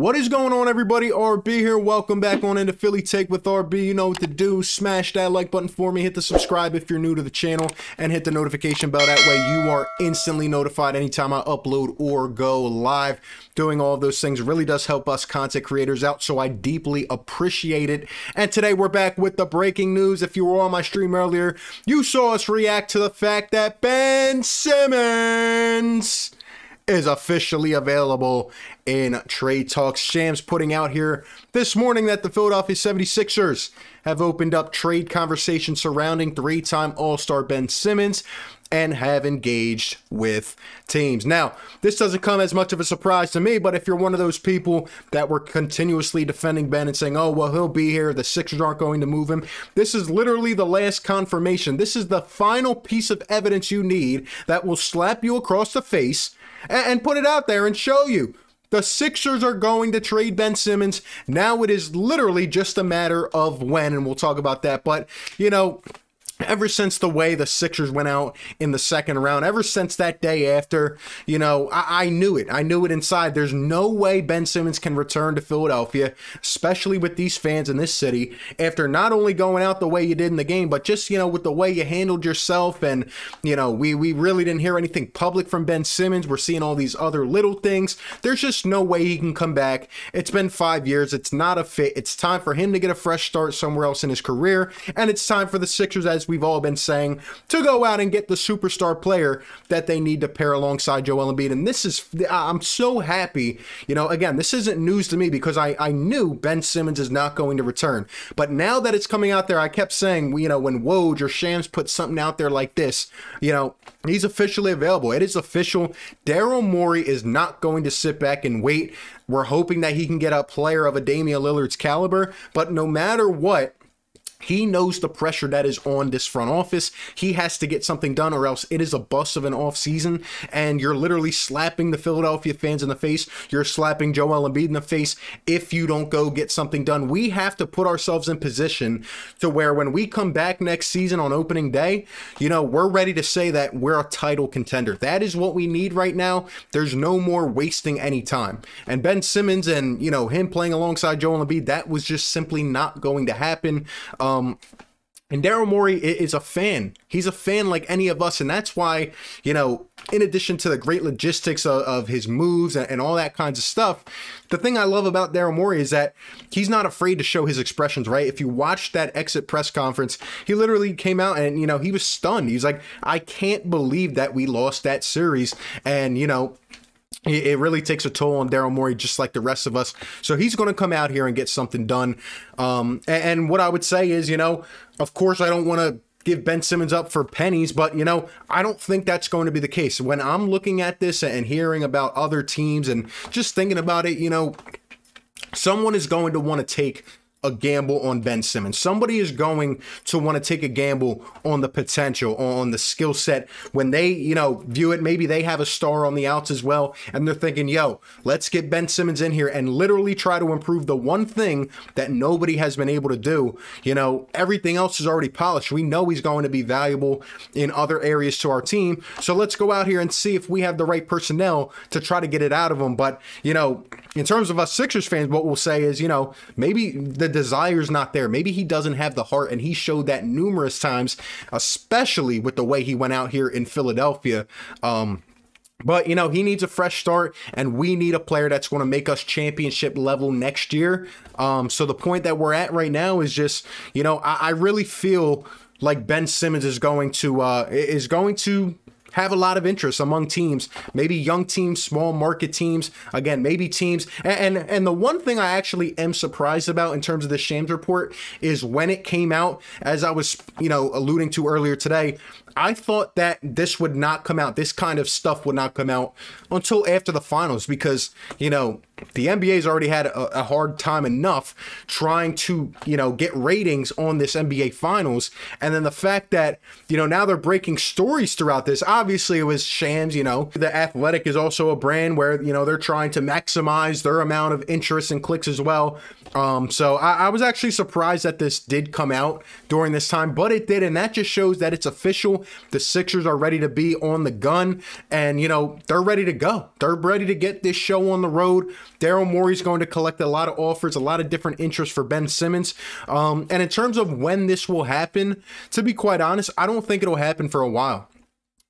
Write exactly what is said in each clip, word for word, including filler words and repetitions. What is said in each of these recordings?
What is going on, everybody? R B here. Welcome back on Into Philly Take with R B. You know what to do. Smash that like button for me. Hit the subscribe if you're new to the channel and hit the notification bell. That way you are instantly notified anytime I upload or go live. Doing all of those things really does help us content creators out, so I deeply appreciate it. And today we're back with the breaking news. If you were on my stream earlier, you saw us react to the fact that Ben Simmons is officially available in trade talks. Shams putting out here this morning that the Philadelphia seventy-sixers have opened up trade conversations surrounding three-time All-Star Ben Simmons and have engaged with teams. Now, this doesn't come as much of a surprise to me, but if you're one of those people that were continuously defending Ben and saying, oh, well, he'll be here, the Sixers aren't going to move him, this is literally the last confirmation. This is the final piece of evidence you need that will slap you across the face and, and put it out there and show you. The Sixers are going to trade Ben Simmons. Now it is literally just a matter of when, and we'll talk about that. But, you know, ever since the way the Sixers went out in the second round, ever since that day after, you know, I, I knew it. I knew it inside. There's no way Ben Simmons can return to Philadelphia, especially with these fans in this city, after not only going out the way you did in the game, but just, you know, with the way you handled yourself. And, you know, we, we really didn't hear anything public from Ben Simmons. We're seeing all these other little things. There's just no way he can come back. It's been five years. It's not a fit. It's time for him to get a fresh start somewhere else in his career. And it's time for the Sixers, as we've all been saying, to go out and get the superstar player that they need to pair alongside Joel Embiid. And this is, I'm so happy, you know, again, this isn't news to me because I, I knew Ben Simmons is not going to return. But now that it's coming out there, I kept saying, you know, when Woj or Shams put something out there like this, you know, he's officially available. It is official. Daryl Morey is not going to sit back and wait. We're hoping that he can get a player of a Damian Lillard's caliber, but no matter what, he knows the pressure that is on this front office. He has to get something done or else it is a bust of an offseason, and you're literally slapping the Philadelphia fans in the face. You're slapping Joel Embiid in the face if you don't go get something done. We have to put ourselves in position to where when we come back next season on opening day, you know, we're ready to say that we're a title contender. That is what we need right now. There's no more wasting any time. And Ben Simmons and, you know, him playing alongside Joel Embiid, that was just simply not going to happen. Um, Um, and Daryl Morey is a fan. He's a fan like any of us, and that's why, you know, in addition to the great logistics of, of his moves and, and all that kinds of stuff, the thing I love about Daryl Morey is that he's not afraid to show his expressions, right? If you watch that exit press conference, he literally came out and, you know, he was stunned. He's like, I can't believe that we lost that series, and, you know, it really takes a toll on Daryl Morey, just like the rest of us. So he's going to come out here and get something done. Um, and what I would say is, you know, of course, I don't want to give Ben Simmons up for pennies, but, you know, I don't think that's going to be the case. When I'm looking at this and hearing about other teams and just thinking about it, you know, someone is going to want to take a gamble on Ben Simmons. Somebody is going to want to take a gamble on the potential, on the skill set. When they, you know, view it, maybe they have a star on the outs as well, and they're thinking, yo, let's get Ben Simmons in here and literally try to improve the one thing that nobody has been able to do. You know, everything else is already polished. We know he's going to be valuable in other areas to our team, so let's go out here and see if we have the right personnel to try to get it out of him. But, you know, in terms of us Sixers fans, what we'll say is, you know, maybe the desire's not there. Maybe he doesn't have the heart, and he showed that numerous times, especially with the way he went out here in Philadelphia. Um, but, you know, he needs a fresh start, and we need a player that's going to make us championship level next year. Um, so the point that we're at right now is just, you know, I, I really feel like Ben Simmons is going to, uh, is going to have a lot of interest among teams, maybe young teams, small market teams, again, maybe teams. And, and and the one thing I actually am surprised about in terms of the Shams report is when it came out, as I was, you know, alluding to earlier today, I thought that this would not come out. This kind of stuff would not come out until after the finals because, you know, the N B A's already had a, a hard time enough trying to, you know, get ratings on this N B A Finals. And then the fact that, you know, now they're breaking stories throughout this. Obviously, it was Shams, you know. The Athletic is also a brand where, you know, they're trying to maximize their amount of interest and clicks as well. Um, so I, I was actually surprised that this did come out during this time, but it did. And that just shows that it's official. The Sixers are ready to be on the gun and, you know, they're ready to go. They're ready to get this show on the road. Daryl Morey's going to collect a lot of offers, a lot of different interests for Ben Simmons. Um, and in terms of when this will happen, to be quite honest, I don't think it'll happen for a while.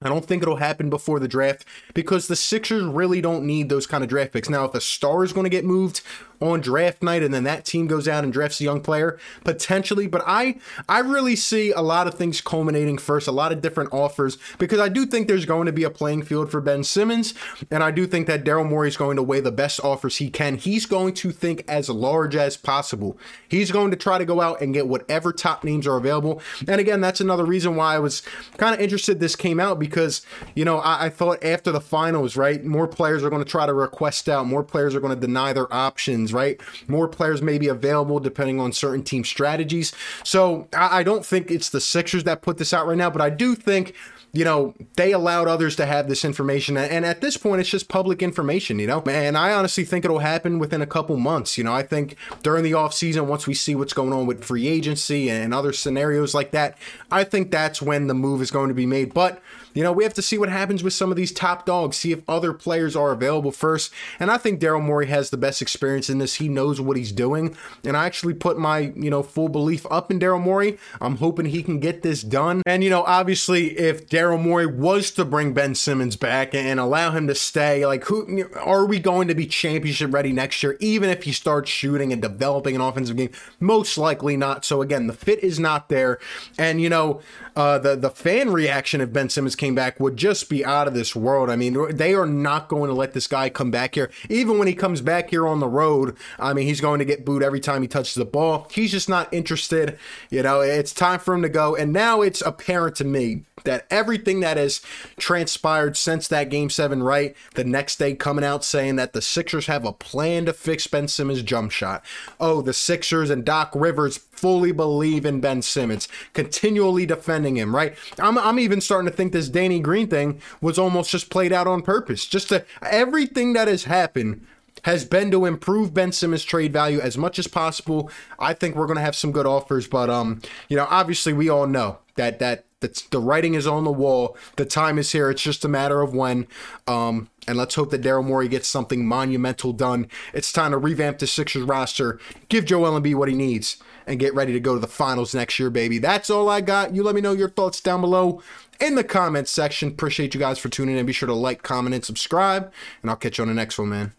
I don't think it'll happen before the draft because the Sixers really don't need those kind of draft picks. Now, if a star is going to get moved on draft night and then that team goes out and drafts a young player, potentially. But I, I really see a lot of things culminating first, a lot of different offers, because I do think there's going to be a playing field for Ben Simmons. And I do think that Daryl Morey is going to weigh the best offers he can. He's going to think as large as possible. He's going to try to go out and get whatever top names are available. And again, that's another reason why I was kind of interested this came out, because Because, you know, I, I thought after the finals, right, more players are going to try to request out. More players are going to deny their options, right? More players may be available depending on certain team strategies. So I, I don't think it's the Sixers that put this out right now, but I do think, you know, they allowed others to have this information. And at this point, it's just public information, you know, and I honestly think it'll happen within a couple months. You know, I think during the offseason, once we see what's going on with free agency and other scenarios like that, I think that's when the move is going to be made. But, you know, we have to see what happens with some of these top dogs, see if other players are available first. And I think Daryl Morey has the best experience in this. He knows what he's doing. And I actually put my, you know, full belief up in Daryl Morey. I'm hoping he can get this done. And, you know, obviously, if Daryl Morey was to bring Ben Simmons back and allow him to stay, like, who are we going to be championship ready next year, even if he starts shooting and developing an offensive game? Most likely not. So, again, the fit is not there. And, you know, uh, the, the fan reaction if Ben Simmons came back would just be out of this world. I mean, they are not going to let this guy come back here. Even when he comes back here on the road, I mean, he's going to get booed every time he touches the ball. He's just not interested. You know, it's time for him to go. And now it's apparent to me that everything that has transpired since that game seven, right? The next day coming out saying that the Sixers have a plan to fix Ben Simmons' jump shot. Oh, the Sixers and Doc Rivers fully believe in Ben Simmons, continually defending him, right? I'm, I'm even starting to think this Danny Green thing was almost just played out on purpose. Just to, everything that has happened has been to improve Ben Simmons' trade value as much as possible. I think we're going to have some good offers, but, um, you know, obviously we all know that, that, that's, the writing is on the wall. The time is here. It's just a matter of when. Um, and let's hope that Daryl Morey gets something monumental done. It's time to revamp the Sixers roster, give Joel Embiid what he needs, and get ready to go to the finals next year, baby. That's all I got. You let me know your thoughts down below in the comments section. Appreciate you guys for tuning in. Be sure to like, comment, and subscribe. And I'll catch you on the next one, man.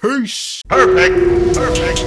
Peace. Perfect. Perfect.